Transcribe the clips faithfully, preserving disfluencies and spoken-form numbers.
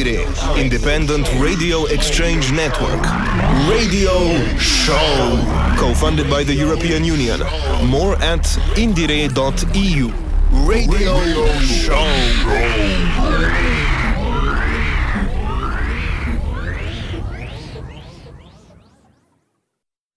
Indire, Independent Radio Exchange Network. Radio Show, co-funded by the European Union. More at indire dot e u. Radio Show.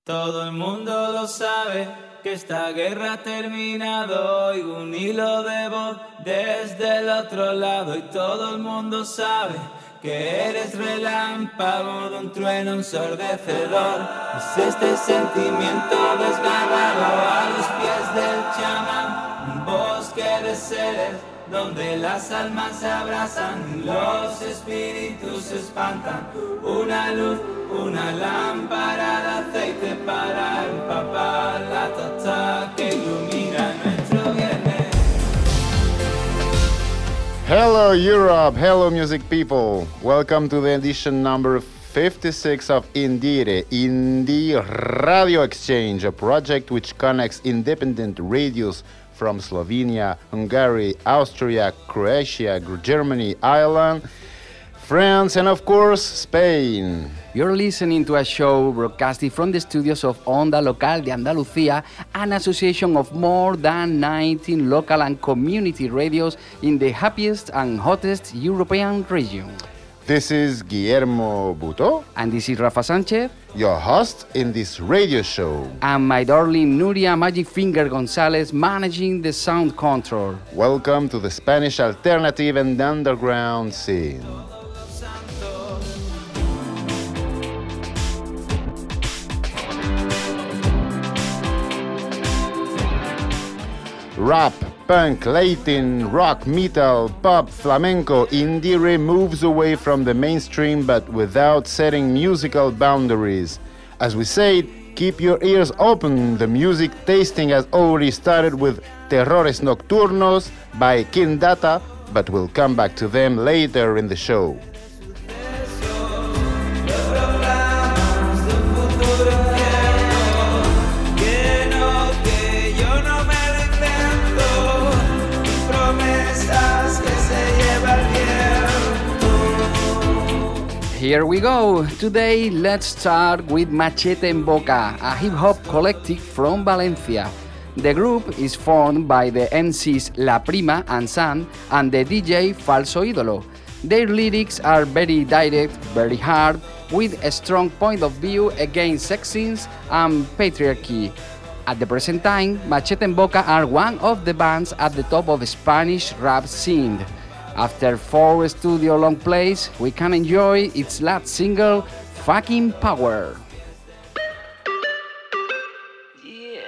Todo el mundo lo sabe, que esta guerra ha terminado y un hilo de voz desde el otro lado. Y todo el mundo sabe que eres relámpago de un trueno ensordecedor. Es este sentimiento desgarrado a los pies del chamán, un bosque de seres donde las almas se abrazan, los espíritus se espantan. Una luz, una lámpara de aceite para empapar la taza que ilumina nuestro viernes. Hello Europe, hello music people. Welcome to the edition number fifty-six of Indire, Indie Radio Exchange, a project which connects independent radios from Slovenia, Hungary, Austria, Croatia, Germany, Ireland, France and of course Spain. You're listening to a show broadcasted from the studios of Onda Local de Andalucía, an association of more than nineteen local and community radios in the happiest and hottest European region. This is Guillermo Butó. And this is Rafa Sánchez, your host in this radio show. And my darling Nuria Magic Finger González, managing the sound control. Welcome to the Spanish alternative and underground scene. Rap, punk, Latin, rock, metal, pop, flamenco, Indire moves away from the mainstream but without setting musical boundaries. As we said, keep your ears open. The music tasting has already started with Terrores Nocturnos by Kindata, but we'll come back to them later in the show. Here we go! Today let's start with Machete en Boca, a hip-hop collective from Valencia. The group is formed by the M Cs La Prima and San and the D J Falso Idolo. Their lyrics are very direct, very hard, with a strong point of view against sexism and patriarchy. At the present time, Machete en Boca are one of the bands at the top of the Spanish rap scene. After four studio long plays, we can enjoy its last single, Fucking Power. Yeah.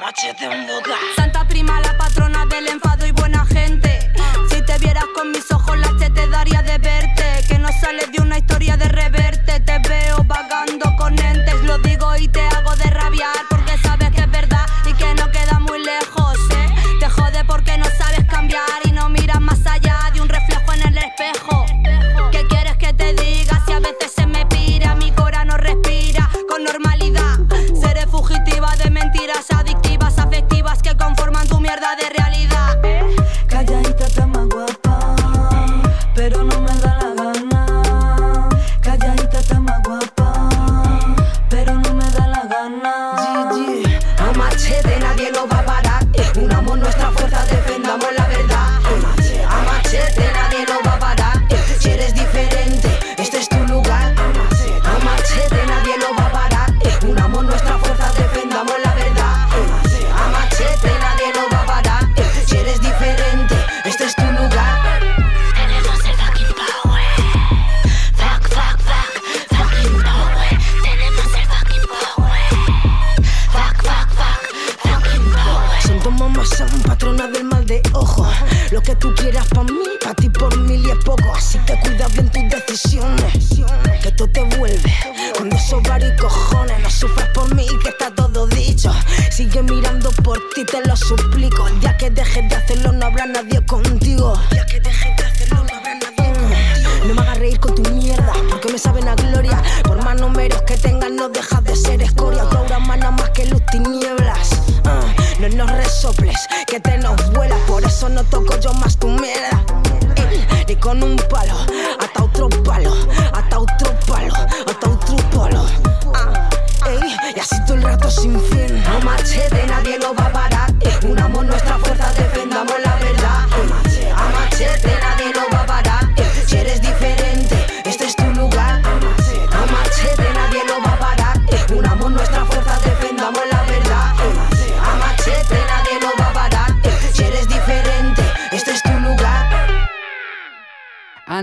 Machete en boca. Santa prima, la patrona del enfado y buena gente. Si te vieras con mis ojos, la che te daría de verte. Que no sales de una historia de reverte. Te veo vagando con entes, lo digo y te hago de rabiar.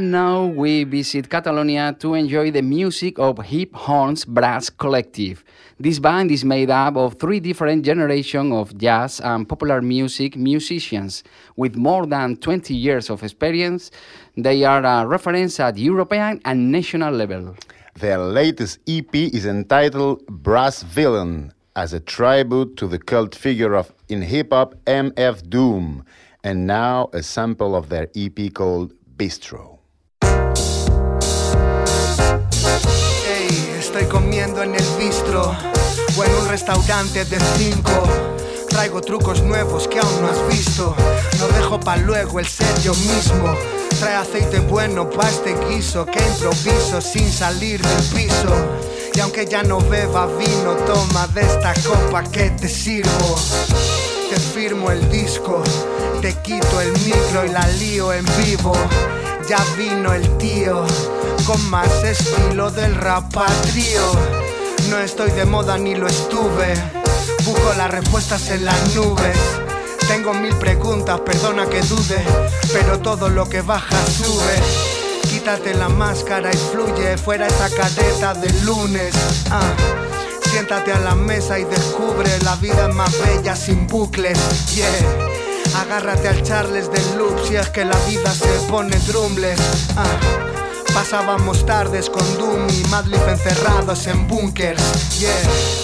And now we visit Catalonia to enjoy the music of Hip Horns Brass Collective. This band is made up of three different generations of jazz and popular music musicians. With more than twenty years of experience, they are a reference at European and national level. Their latest E P is entitled Brass Villain, as a tribute to the cult figure of in hip-hop M F Doom, and now a sample of their E P called Bistro. Hey, estoy comiendo en el bistro o en un restaurante de cinco. Traigo trucos nuevos que aún no has visto. No dejo pa' luego el ser yo mismo. Trae aceite bueno pa' este guiso que improviso sin salir del piso. Y aunque ya no beba vino, toma de esta copa que te sirvo. Te firmo el disco, te quito el micro y la lío en vivo. Ya vino el tío, con más estilo del rapatrío. No estoy de moda ni lo estuve, busco las respuestas en las nubes. Tengo mil preguntas, perdona que dude, pero todo lo que baja sube. Quítate la máscara y fluye, fuera esa careta de lunes. ah. Siéntate a la mesa y descubre la vida más bella sin bucles. Yeah, agárrate al Charles del loop si es que la vida se pone drumbles. ah. Pasábamos tardes con Doom y Madlib encerrados en bunkers. Yeah.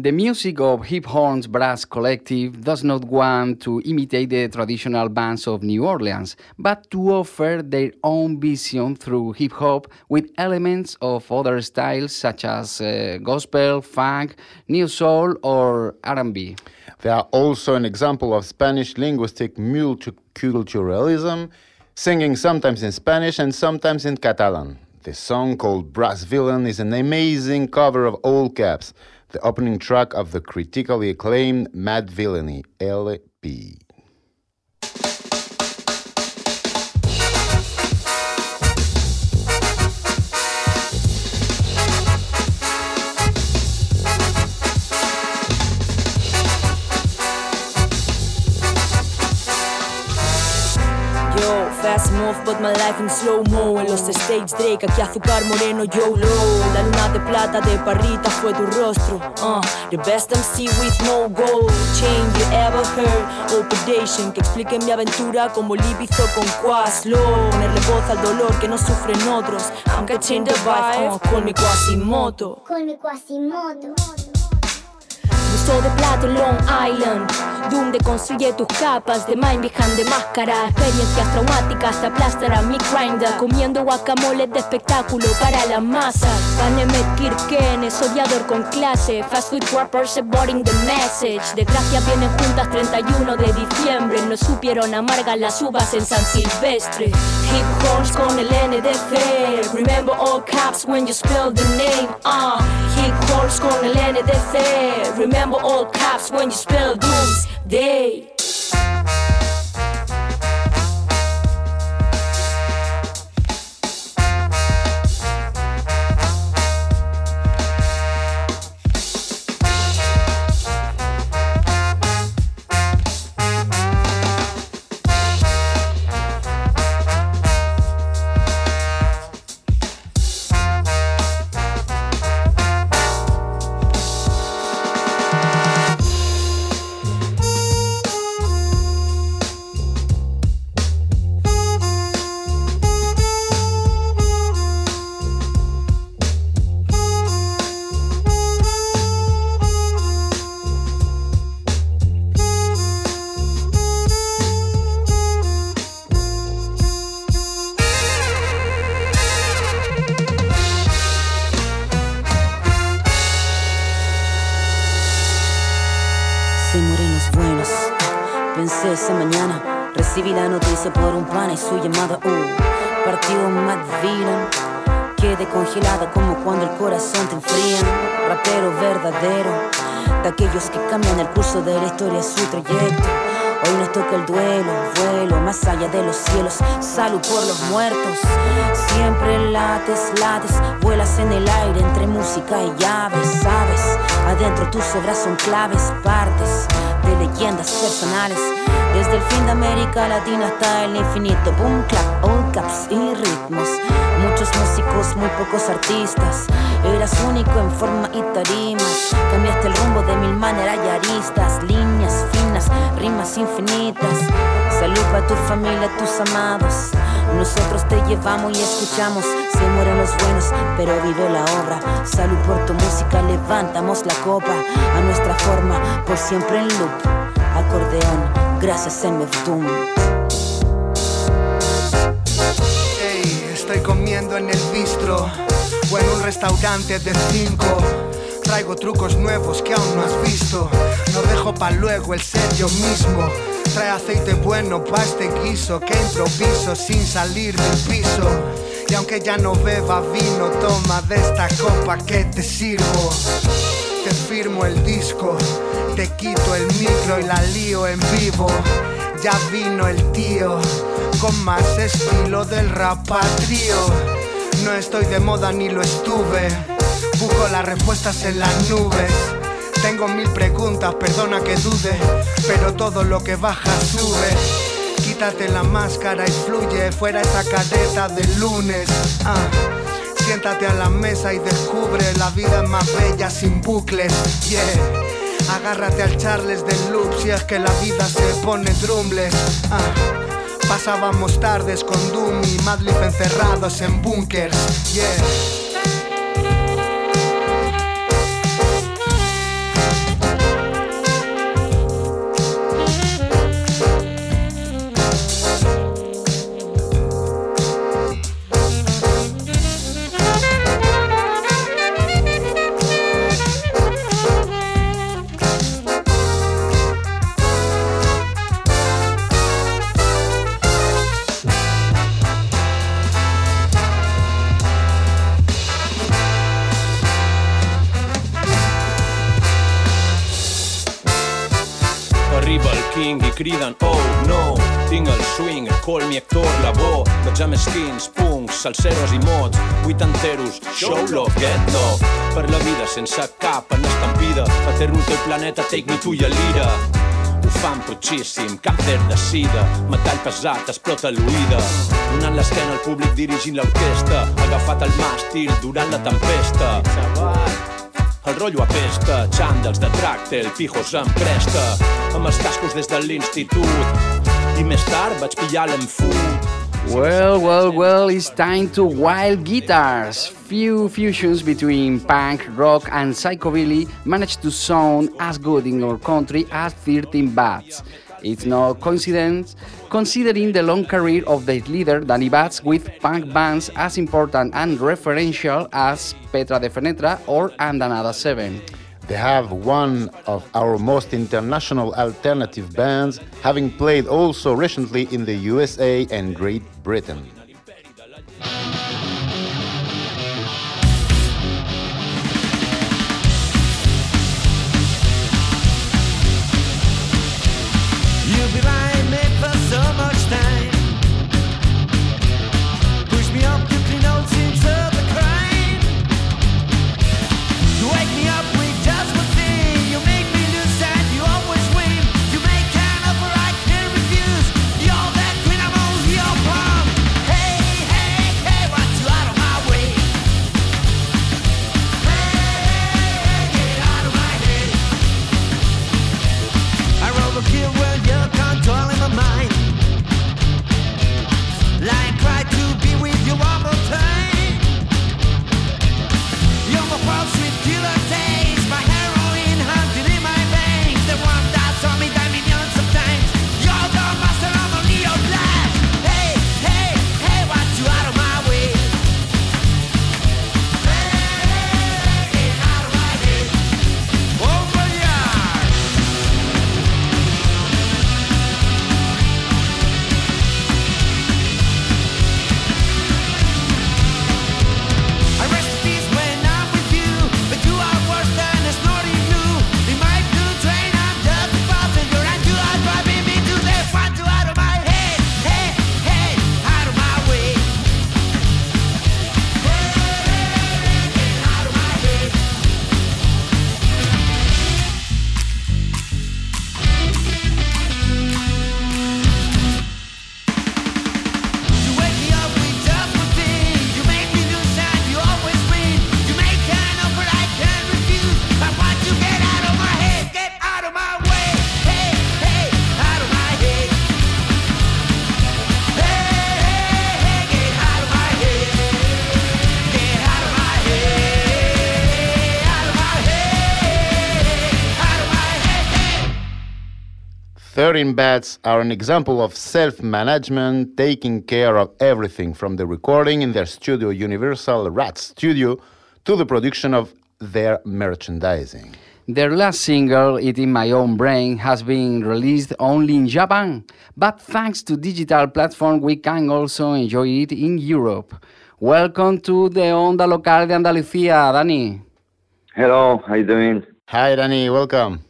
The music of Hip Horns Brass Collective does not want to imitate the traditional bands of New Orleans, but to offer their own vision through hip-hop with elements of other styles such as uh, gospel, funk, new soul or R and B. They are also an example of Spanish linguistic multiculturalism, singing sometimes in Spanish and sometimes in Catalan. The song called Brass Villain is an amazing cover of All Caps, the opening track of the critically acclaimed Madvillainy L P. Move, but my life in slow-mo. En los stage Drake, aquí azúcar moreno, YOLO. La luna de plata de parrita fue tu rostro. uh, The best M C with no gold chain you ever heard. Operation, que explique mi aventura como Lib hizo con Quasimoto. Ponerle voz al dolor que no sufren otros, aunque I change the vibe uh, con mi Quasimoto. Con mi Quasimoto. Buzo de plato en Long Island, Doom deconstruye tus capas de mind behind de máscara. Experiencias traumáticas te aplastarán mi grinder, comiendo guacamoles de espectáculo para la masa. Van M F Kirken es odiador con clase, fast food rappers supporting the message. Desgracias vienen juntas treinta y uno de diciembre, no supieron amargas las uvas en San Silvestre. Hip Horns con el N D C, remember all caps when you spell the name. uh. Hip Horns con el N D C, remember all caps when you spell Doomsday. Recibí la noticia por un pana y su llamada, uh, partido Madvillainy quede congelada como cuando el corazón te enfría. Rapero verdadero, de aquellos que cambian el curso de la historia, su trayecto. Hoy nos toca el duelo, vuelo más allá de los cielos. Salud por los muertos. Siempre lates, lates, vuelas en el aire entre música y llaves. Sabes, adentro tus obras son claves, partes de leyendas personales. Desde el fin de América Latina hasta el infinito. Boom, clap, all caps y ritmos. Muchos músicos, muy pocos artistas. Eras único en forma y tarimas. Cambiaste el rumbo de mil maneras y aristas. Líneas finas, rimas infinitas. Salud para tu familia, tus amados. Nosotros te llevamos y escuchamos. Se mueren los buenos, pero vive la obra. Salud por tu música, levantamos la copa. A nuestra forma, por siempre en loop. Acordeón, gracias M F Doom. Hey, estoy comiendo en el bistro o en un restaurante de cinco. Traigo trucos nuevos que aún no has visto. No dejo pa' luego el ser yo mismo. Trae aceite bueno pa' este guiso que improviso sin salir del piso. Y aunque ya no beba vino, toma de esta copa que te sirvo. Te firmo el disco, te quito el micro y la lío en vivo. Ya vino el tío, con más estilo del rapatrío. No estoy de moda ni lo estuve, busco las respuestas en las nubes. Tengo mil preguntas, perdona que dude, pero todo lo que baja sube. Quítate la máscara y fluye, fuera esa careta del lunes. Ah, siéntate a la mesa y descubre la vida más bella sin bucles. Yeah, agárrate al Charles del loop si es que la vida se pone drumbles. Ah, pasábamos tardes con Doom y Madlib encerrados en bunkers. Yeah. Criden, oh no, tinc el swing, colmi, Hector, Labó, tots amb skins, punks, salseros i mods, vuitanteros, show love, get love, per la vida sense cap en estampida, aterro tot el planeta, take me to your lira. Ho fan protxíssim, cap d'air de sida, metall pesat, explota l'oïda, donant l'esquena al públic dirigint l'orquestra, agafat el màstil durant la tempesta. El rotllo apesta, xandals de tracte, el pijos em presta, amb els cascos des de l'institut, i més tard vaig pillar l'enfut. Well, well, well, it's time to wild guitars. Few fusions between punk, rock and psychobilly managed to sound as good in our country as thirteen Bats. It's no coincidence, considering the long career of their leader, Dani Bats, with punk bands as important and referential as Petra de Fenetra or Andanada seven. They have one of our most international alternative bands, having played also recently in the U S A and Great Britain. Here where you can't talk. thirteen Bats are an example of self-management, taking care of everything from the recording in their studio, Universal Rat Studio, to the production of their merchandising. Their last single, It In My Own Brain, has been released only in Japan, but thanks to digital platform, we can also enjoy it in Europe. Welcome to the Onda Local de Andalucía, Dani. Hello, how you doing? Hi, Dani, welcome.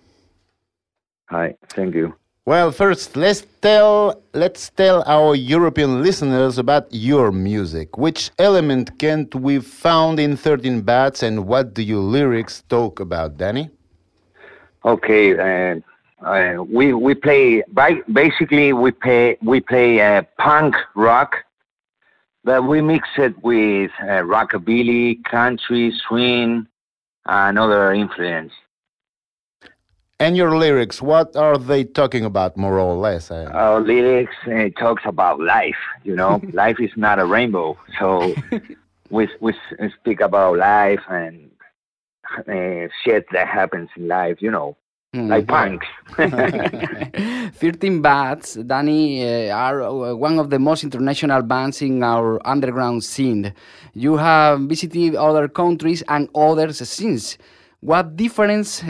Hi, thank you. Well, first, let's tell let's tell our European listeners about your music. Which element can't we found in thirteen Bats, and what do your lyrics talk about, Dani? Okay, uh, uh, we we play by, basically we play we play uh, punk rock, but we mix it with uh, rockabilly, country, swing, and other influence. And your lyrics, what are they talking about, more or less? I... Our lyrics uh, talks about life. You know, life is not a rainbow, so we we speak about life and. Uh, shit that happens in life, you know, mm-hmm. like punks. thirteen Bats, Dani, uh, are one of the most international bands in our underground scene. You have visited other countries and other scenes. What difference uh,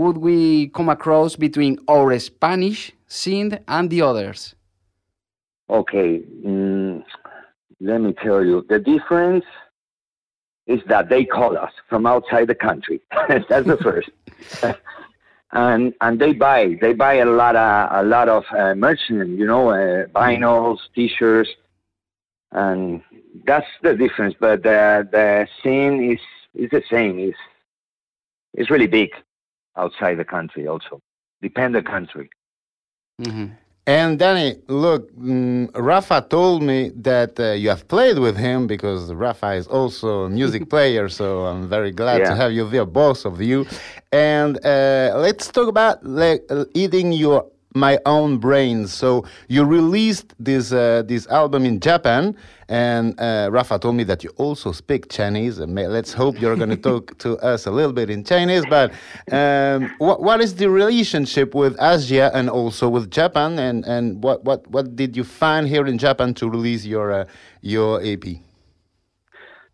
would we come across between our Spanish scene and the others? Okay, mm, let me tell you. The difference is that they call us from outside the country. That's the first, and and they buy they buy a lot of a lot of uh, merchandise, you know, uh, vinyls, t-shirts, and that's the difference. But the the scene is is the same. It's it's really big outside the country also. Depend the country. Mm-hmm. And Dani, look, um, Rafa told me that uh, you have played with him, because Rafa is also a music player, so I'm very glad yeah. to have you there, both of you. And uh, let's talk about like, eating your my own brain. So you released this uh, this album in Japan, and uh, Rafa told me that you also speak Chinese. And let's hope you're going to talk to us a little bit in Chinese. But um, what what is the relationship with Asia and also with Japan? And, and what, what, what did you find here in Japan to release your uh, your E P?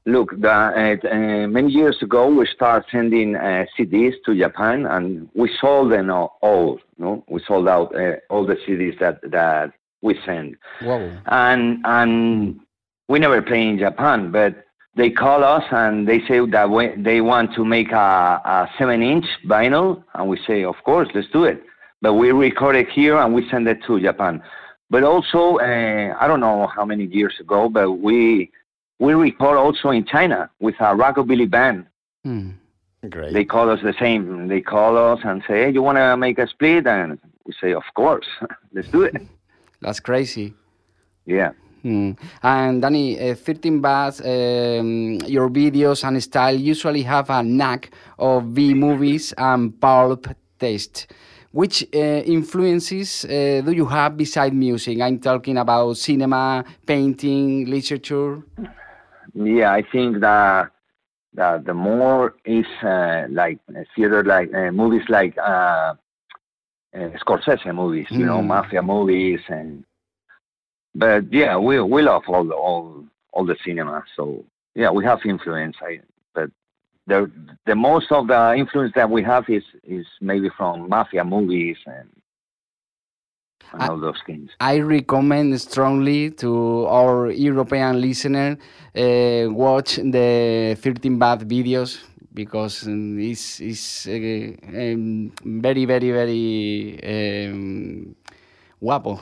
Look, the, uh, many years ago we started sending uh, C Ds to Japan, and we sold them all. No, we sold out uh, all the C Ds that, that we send. Wow. And and we never play in Japan, but they call us and they say that we, they want to make a, a seven-inch vinyl, and we say, of course, let's do it. But we record it here and we send it to Japan. But also, uh, I don't know how many years ago, but we. We record also in China with a rockabilly band. Mm. Great. They call us the same. They call us and say, hey, you want to make a split? And we say, of course, let's do it. That's crazy. Yeah. Mm. And Dani, uh, thirteen Bats, um, your videos and style usually have a knack of B-movies and pulp taste. Which uh, influences uh, do you have besides music? I'm talking about cinema, painting, literature. Yeah, I think that, that the more is uh, like theater, like uh, movies, like uh, uh, Scorsese movies, you mm. know, mafia movies, and but yeah, we we love all the, all all the cinema. So yeah, we have influence. I but the the most of the influence that we have is is maybe from mafia movies and. I, all those things. I recommend strongly to our European listener uh, watch the thirteen Bats videos, because it's, it's uh, um, very, very, very um, guapo.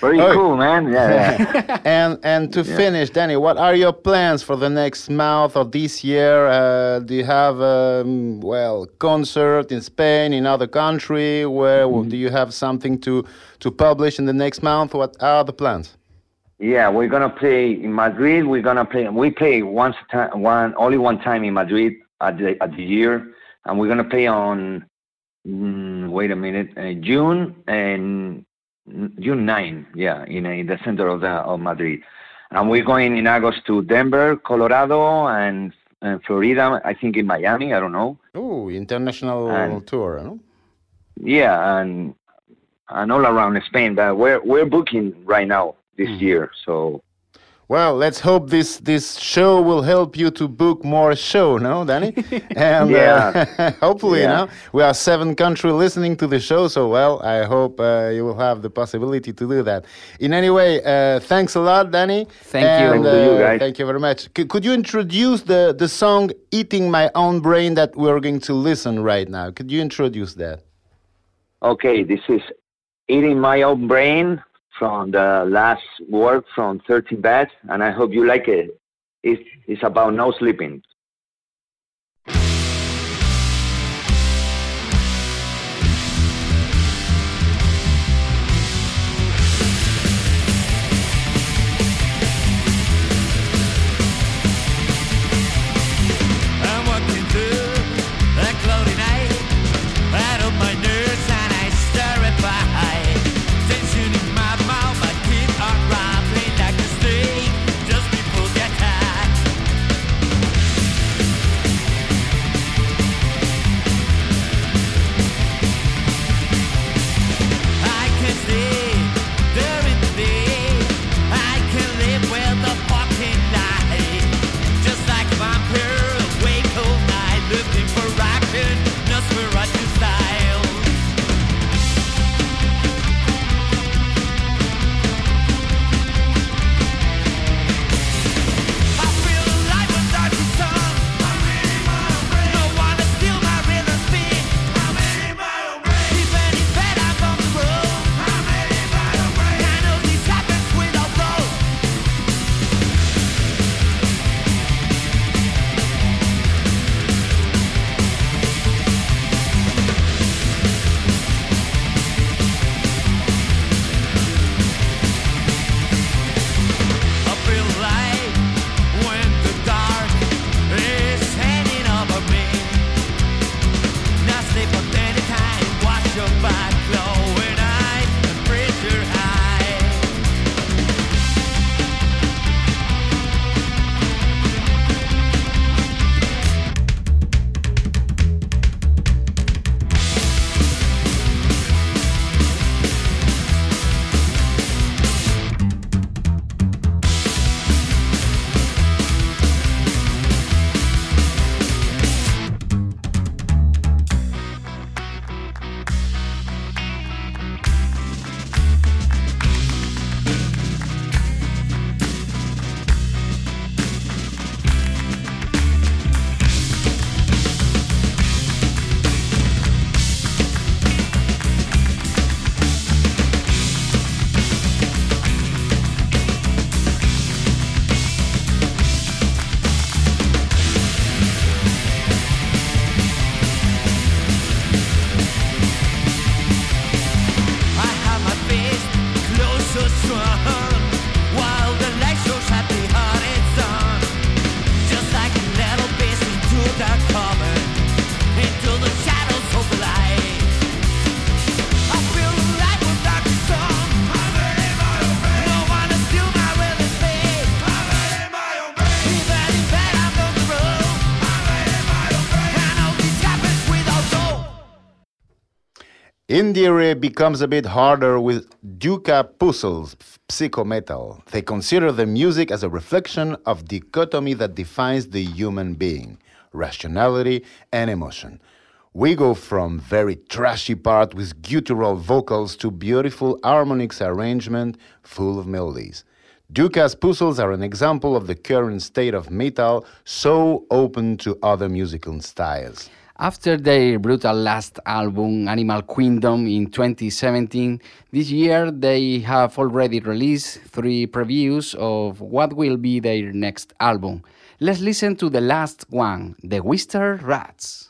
Very oh. cool, man. Yeah. yeah. and and to yeah. finish, Dani, what are your plans for the next month or this year? Uh, do you have um, well concert in Spain, in other country? Where mm-hmm. do you have something to to publish in the next month? What are the plans? Yeah, we're gonna play in Madrid. We're gonna play. We play once time, one only one time in Madrid at the at the year, and we're gonna play on. Mm, wait a minute. Uh, June and June ninth, yeah, in, in the center of the of Madrid, and we're going in August to Denver, Colorado, and, and Florida. I think in Miami. I don't know. Oh, international and, tour, no? yeah, and and all around Spain. But we're we're booking right now this mm. year. So, well, let's hope this this show will help you to book more show. No, Danny, and yeah, uh, hopefully, yeah. You know, we are seven countries listening to the show. So, well, I hope uh, you will have the possibility to do that. In any way, uh, thanks a lot, Danny. Thank and, you, uh, thank you, guys. Thank you very much. C could you introduce the the song "Eating My Own Brain" that we are going to listen right now? Could you introduce that? Okay, this is "Eating My Own Brain" from the last work from thirteen bats, and I hope you like it. It's, it's about no sleeping. Indire becomes a bit harder with Docka Pussel's psychometal. They consider the music as a reflection of the dichotomy that defines the human being, rationality and emotion. We go from very trashy part with guttural vocals to beautiful harmonics arrangement full of melodies. Docka Pussels are an example of the current state of metal, so open to other musical styles. After their brutal last album, Animal Queendom, in twenty seventeen, this year they have already released three previews of what will be their next album. Let's listen to the last one, The Whistler Rats.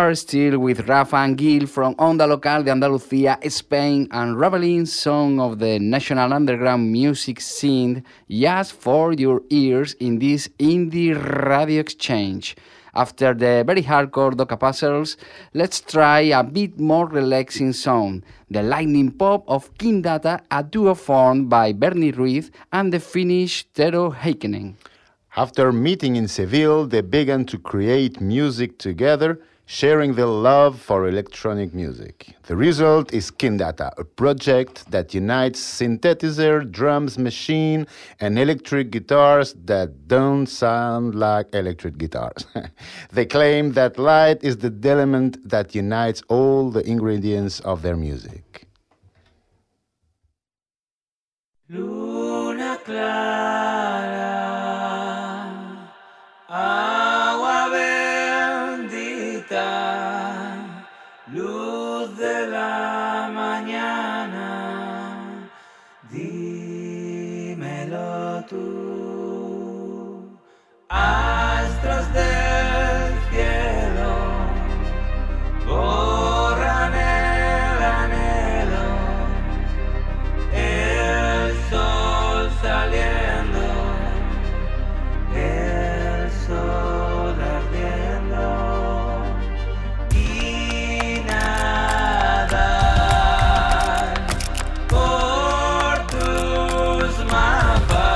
are still with Rafa and Gil from Onda Local de Andalucía, Spain, unraveling some of the national underground music scene just for your ears in this indie radio exchange. After the very hardcore Docka Pussel, let's try a bit more relaxing sound, the lightning pop of Kindata, a duo formed by Bernie Ruiz and the Finnish Tero Heikkinen. After meeting in Seville, they began to create music together, sharing their love for electronic music. The result is Kindata, a project that unites synthesizer, drums machine, and electric guitars that don't sound like electric guitars. They claim that light is the element that unites all the ingredients of their music. Luna clara, ah. Astros del cielo borran el anhelo, el sol saliendo, el sol ardiendo y nada por tus mapas.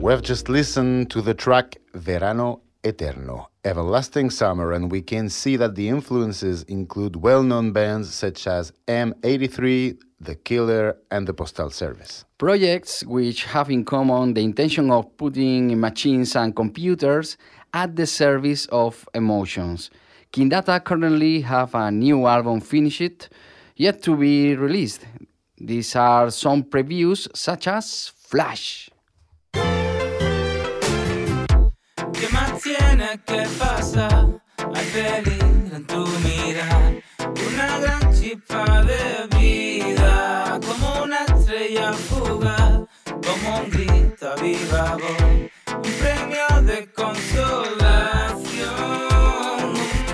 We've just listened to the track Verano Eterno, Everlasting Summer, and we can see that the influences include well-known bands such as M eighty-three, The Killers, and The Postal Service. Projects which have in common the intention of putting machines and computers at the service of emotions. Kindata currently have a new album finished, yet to be released. These are some previews such as Flash. ¿Qué más tiene que pasar? Hay peligro en tu mirar, una gran chispa de vida, como una estrella fugaz, como un grito a viva voz, un premio de consolación,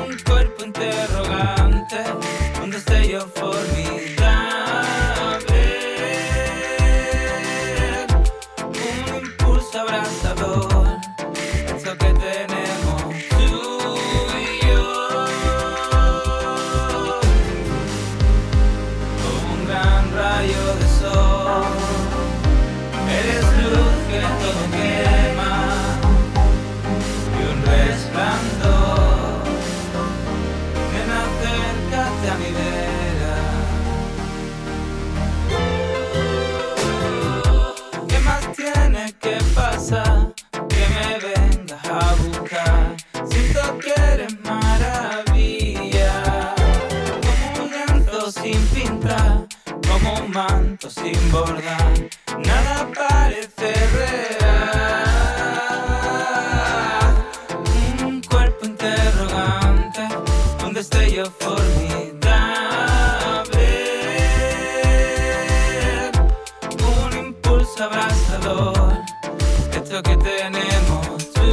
un cuerpo interrogante, un destello formidable. Eres luz que todo quema. canto sin bordar, nada parece real. Un cuerpo interrogante, un destello formidable, un impulso abrasador, esto que tenemos tú.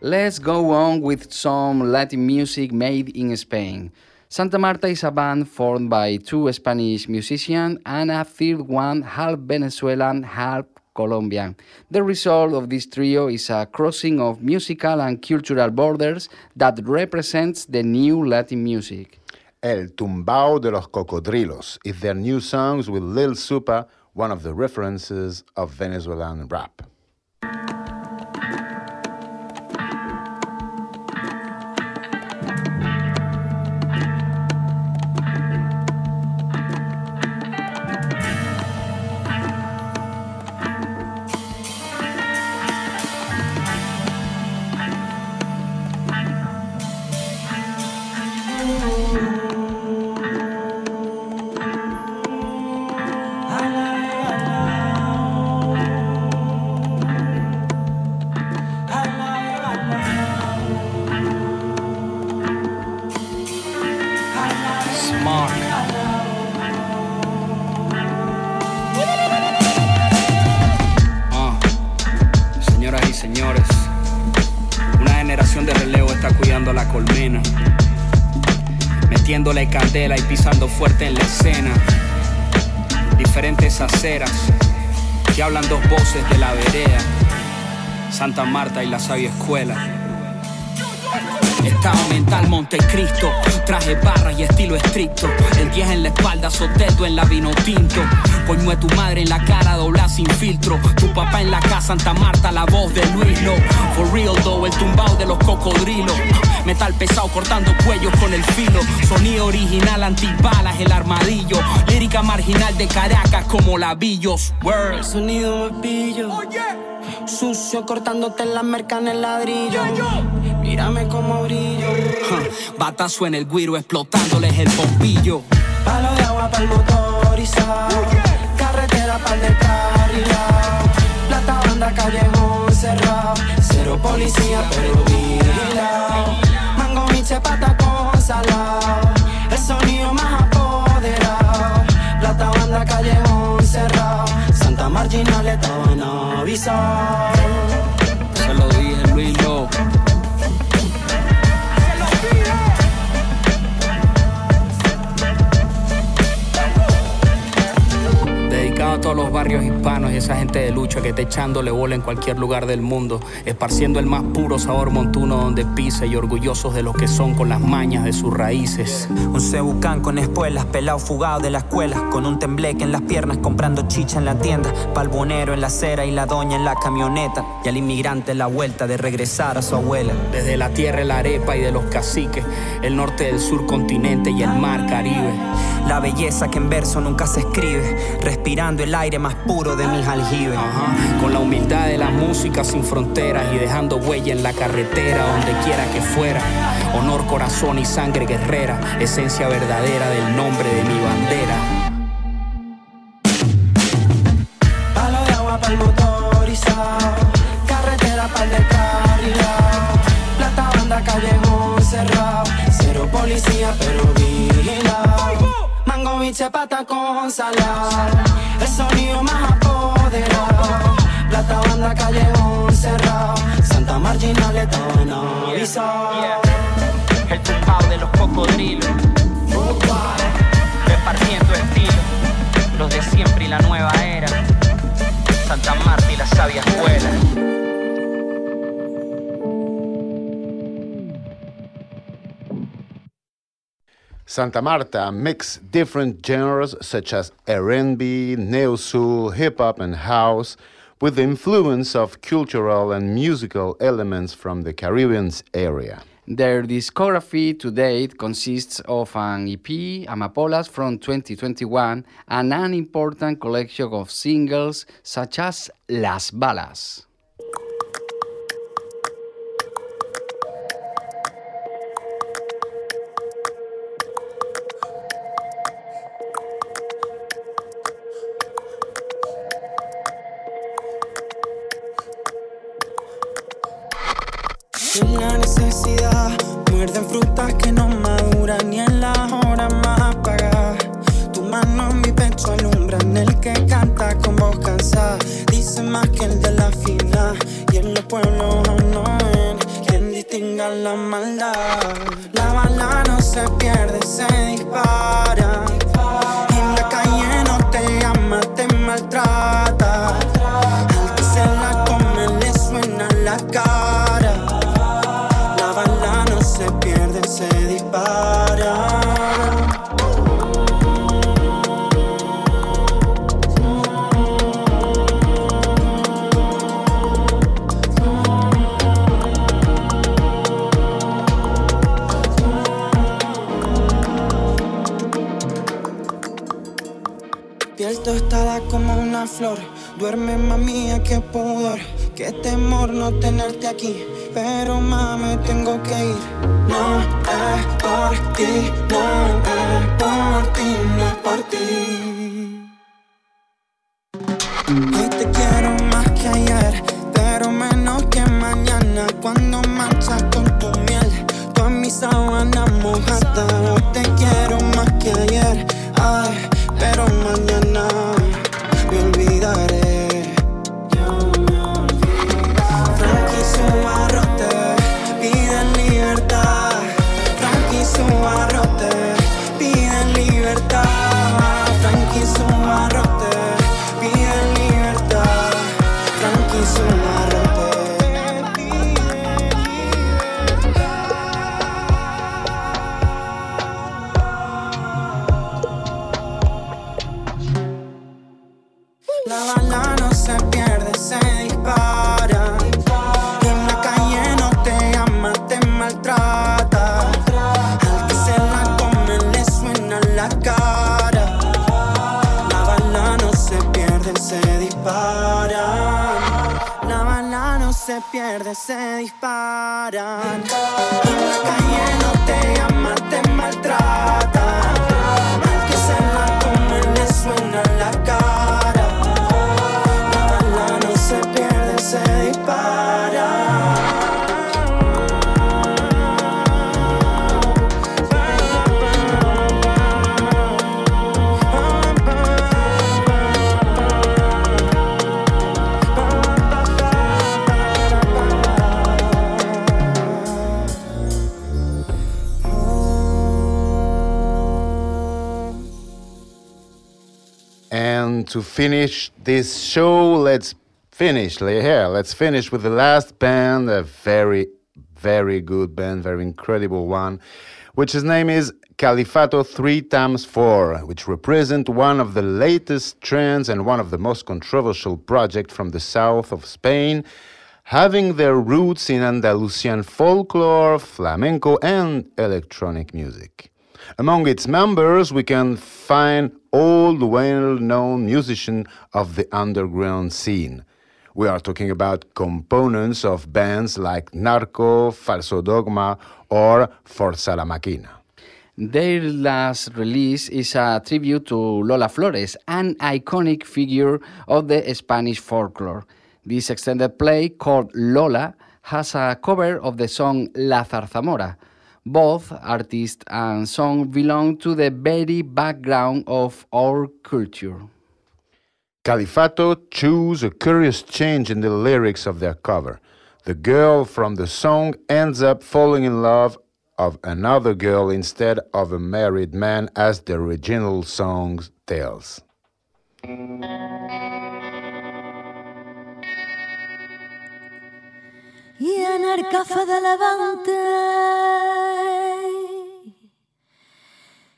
Let's go on with some Latin music made in Spain. Santamarta is a band formed by two Spanish musicians and a third one, half Venezuelan, half Colombian. The result of this trio is a crossing of musical and cultural borders that represents the new Latin music. El Tumbao de los Cocodrilos is their new songs with Lil Supa, one of the references of Venezuelan rap. Y pisando fuerte en la escena, diferentes aceras que hablan dos voces de la vereda, Santa Marta y la sabia escuela. Estado mental Montecristo, traje barra y estilo estricto. El diez en la espalda, soteto en la vino tinto. Coño de tu madre en la cara, dobla sin filtro. Tu papá en la casa, Santa Marta, la voz de Luis Lo. For real though, el tumbao de los cocodrilos. Metal pesado cortando cuellos con el filo. Sonido original, antibalas, el armadillo. Lírica marginal de Caracas como labillos. Word. El sonido me pillo. Oh, yeah. Sucio cortándote la merca en el ladrillo. Yeah, yeah. Mírame como brillo. Uh, batazo en el guiro, explotándoles el bombillo. Palo de agua pa'l motorizado, carretera pa'l descarrilado, plata banda callejón cerrado, cero policía pero vigilado, mango miche pata con salado, el sonido más apoderado, plata banda callejón cerrado, Santa Marginal estaban avisados. Se lo dije Luis Lo. a todos los barrios hispanos y esa gente de lucha que está echándole bola en cualquier lugar del mundo, esparciendo el más puro sabor montuno donde pisa y orgullosos de lo que son con las mañas de sus raíces. Un cebucán con espuelas, pelado fugado de la escuela, con un tembleque en las piernas, comprando chicha en la tienda, palbonero en la acera y la doña en la camioneta, y al inmigrante la vuelta de regresar a su abuela. Desde la tierra la arepa y de los caciques, el norte del sur continente y el mar Caribe. La belleza que en verso nunca se escribe, respirando el aire más puro de mis aljibes. Ajá. Con la humildad de la música sin fronteras y dejando huella en la carretera donde quiera que fuera. Honor, corazón y sangre guerrera, esencia verdadera del nombre de mi bandera. Policía pero vigilado, mango biche pata con salado, el sonido más apoderado, plata banda callejón cerrado, Santa Marginal está avisado. El tumbao de los cocodrilos, repartiendo estilo, los de siempre y la nueva era, Santa Marta y la sabia escuela. Santa Marta mixed different genres such as R and B, neo-soul, hip-hop and house with the influence of cultural and musical elements from the Caribbean's area. Their discography to date consists of an E P, Amapolas, from twenty twenty-one and an important collection of singles such as Las Balas. Muerden frutas que no maduran ni en las horas más apagadas. Tu mano en mi pecho alumbran, el que canta con voz cansada dice más que el de la fila, y en los pueblos aún no ven quien distinga la maldad. La bala no se pierde, se dispara. En la calle no te ama, te maltrata. Al que se la come le suena la cara. Piel tostada como una flor, duerme mamía, qué pudor, qué temor no tenerte aquí, pero mami tengo que ir. No es por ti, no es por ti, no es por ti. Hoy te quiero más que ayer, pero menos que mañana, cuando marchas con tu miel, tú en mi sábana mojada. Hoy te quiero más que ayer, ay, pero mañana me olvidaré. Pierde, se disparan. En la calle no te ama, te maltrata. Al que se la come le suena la cara. La bala no se pierde, se dispara. to finish this show, let's finish here. Let's finish with the last band, a very, very good band, very incredible one, which his name is Califato three by four, which represent one of the latest trends and one of the most controversial projects from the south of Spain, having their roots in Andalusian folklore, flamenco and electronic music. Among its members, we can find all the well-known musicians of the underground scene. We are talking about components of bands like Narco, Falso Dogma or Forza la Maquina. Their last release is a tribute to Lola Flores, an iconic figure of the Spanish folklore. This extended play, called Lola, has a cover of the song La Zarzamora. Both artist and song belong to the very background of our culture. Califato chose a curious change in the lyrics of their cover. The girl from the song ends up falling in love of another girl instead of a married man, as the original song tells. I anar cafè de levante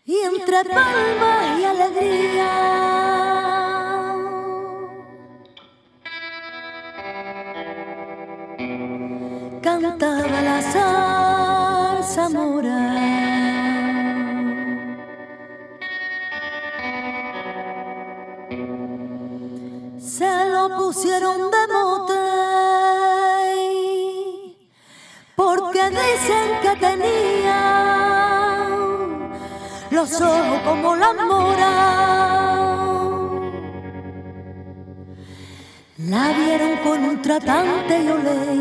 i entre palma i alegria cantava la zarzamora se lo pusieron de mote porque dicen que tenía los ojos como las moras. La vieron con un tratante y olé,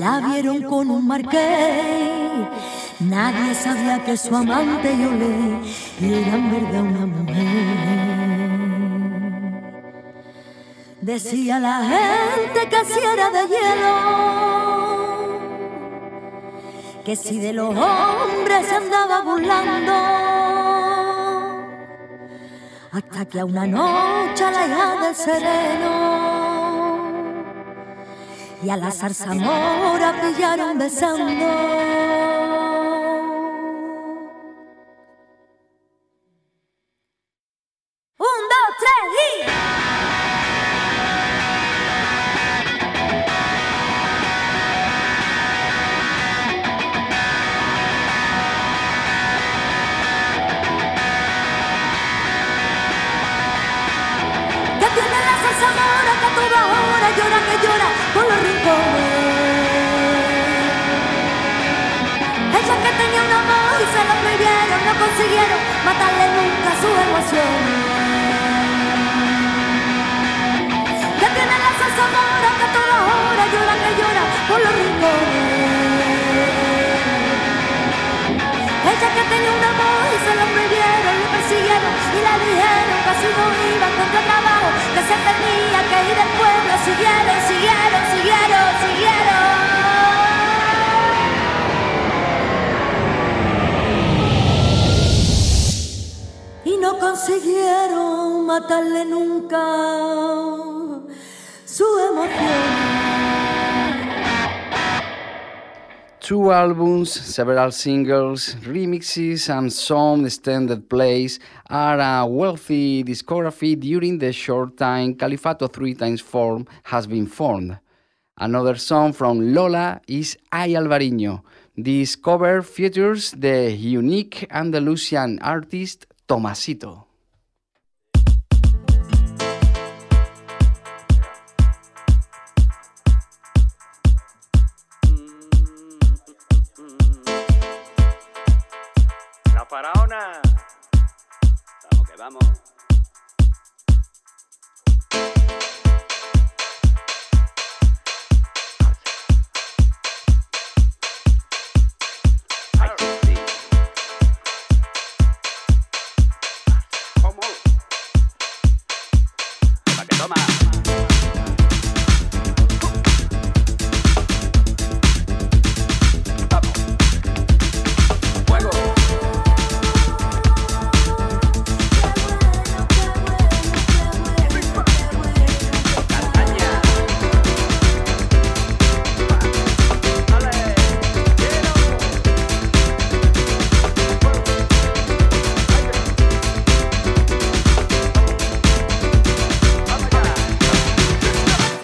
la vieron con un marqués. Nadie sabía que su amante y olé era en verdad una mujer. Decía la gente que si era de hielo, que si de los hombres se andaba burlando, hasta que a una noche a la hija del sereno y a la zarzamora pillaron besando. Un, dos, tres y... consiguieron matarle nunca sus emociones. Que tiene la zarzamora que toda hora llora, que llora por los rincones. Ella que tenía un amor y se lo prohibieron, lo persiguieron y le dijeron que así no iba contra trabajo, que se tenía que ir del pueblo. Siguieron, siguieron, siguieron, siguieron. Y no consiguieron matarle nunca su emoción. Two albums, several singles, remixes, and some extended plays are a wealthy discography during the short time Califato three by four has been formed. Another song from Lola is Ay Alvariño. This cover features the unique Andalusian artist Tomasito. La faraona. Vamos que vamos.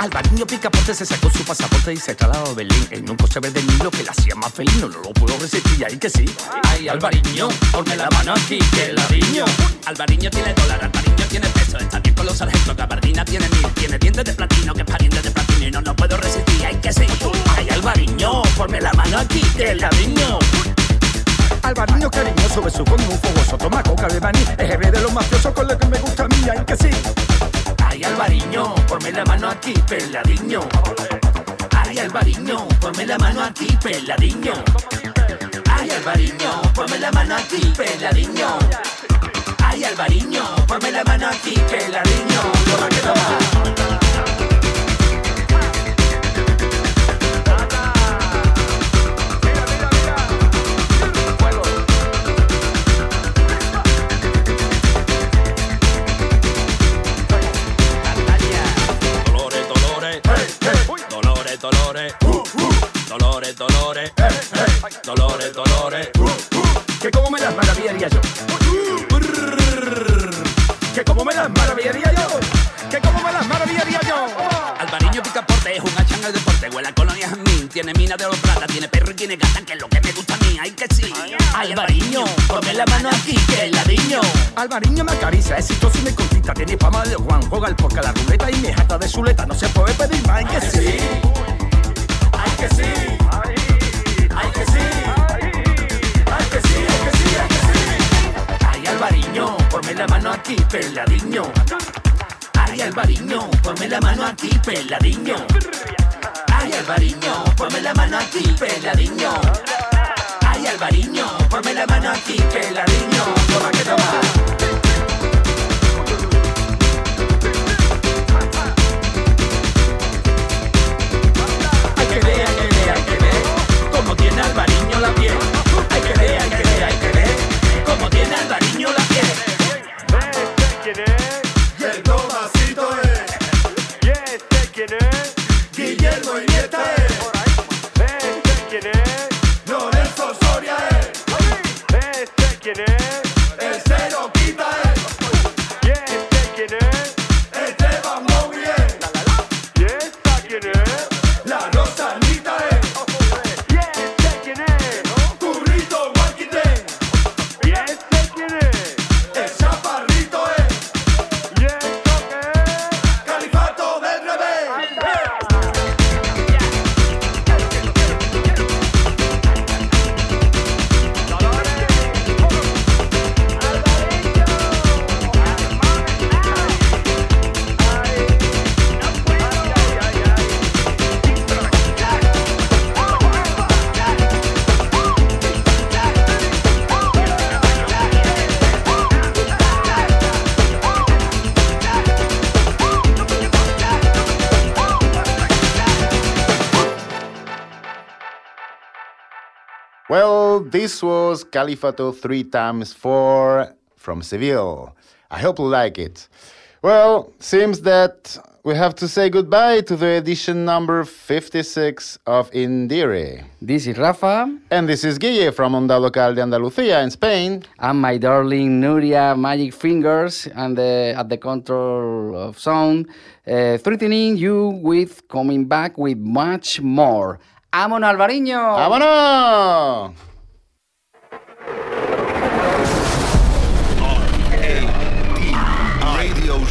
Alvariño Picaporte se sacó su pasaporte y se trasladó a Berlín. En un coche verde niño que la hacía más feliz, no lo pudo resistir, y ahí que sí. Ay, Alvariño, ponme la mano aquí, que la riño. Alvariño tiene dólar, Alvariño tiene peso, está bien con los sargentos, gabardina tiene mil, tiene dientes de platino, que es pariente de platino, y no lo puedo resistir, ay, que sí. Ay, Alvariño, ponme la mano aquí, que la riño. Alvariño cariñoso, beso con un fogoso, toma coca de maní, es hebre de los mafiosos con lo que me gusta a mí, ay, que sí. Ay, Alvariño, ponme la mano aquí, peladiño. Ay, Alvariño, ponme la mano aquí, peladiño. Ay, Alvariño, ponme la mano aquí, peladiño. Ay, Alvariño, ponme la mano aquí, peladiño. Toma que toma. Dolores, uh, uh. Dolores, Dolores, hey, hey. Dolores, Dolores, uh, uh. Que como me las maravillaría yo, uh, uh. que como me las maravillaría yo, que como me las maravillaría yo. Oh. Alvariño Picaporte es un hacha en el deporte, huele a colonia jazmín, tiene mina de oro plata, tiene perro y tiene gata, que es lo que me gusta a mí, ay que sí. Ay, Alvariño, ponme la mano aquí, que el ladiño. Alvariño me acaricia, exitoso y me conquista, tiene fama de Juan, juega el porca la ruleta y me jata de zuleta, no se puede pedir más, ay que ay, sí. sí. ¡Ay, que sí! ¡Ay, ay que sí! ¡Ay, ay que sí! ¡Ay, que sí! ¡Ay, que sí! ¡Ay, Alvariño! Ponme la mano aquí, peladiño. ¡Ay, Alvariño! Ponme la mano aquí, peladiño. ¡Ay, Alvariño! Ponme la mano aquí, peladiño. ¡Ay, Alvariño! Ponme la mano aquí, peladiño. ¡Toma que toma! Alvariño la piel, hay que ver, hay que ver, hay que ver, como tiene Alvariño la piel. ¿Este quién es? Y el Tomasito es. ¿Y este quién es? Guillermo Iniesta es. ¿Este quién es? Lorenzo Soria es. ¿Este quién es? El Cero Quita es. ¿Y este quién es? Esteban Mowry es. ¿Y esta quién es? La Rosanita es. Well, this was Califato three by four from Seville. I hope you like it. Well, seems that we have to say goodbye to the edition number fifty-six of Indire. This is Rafa. And this is Guille from Onda Local de Andalucía in Spain. And my darling Nuria Magic Fingers and the, at the control of sound, uh, threatening you with coming back with much more. ¡Vámonos, Alvariño! ¡Vámonos!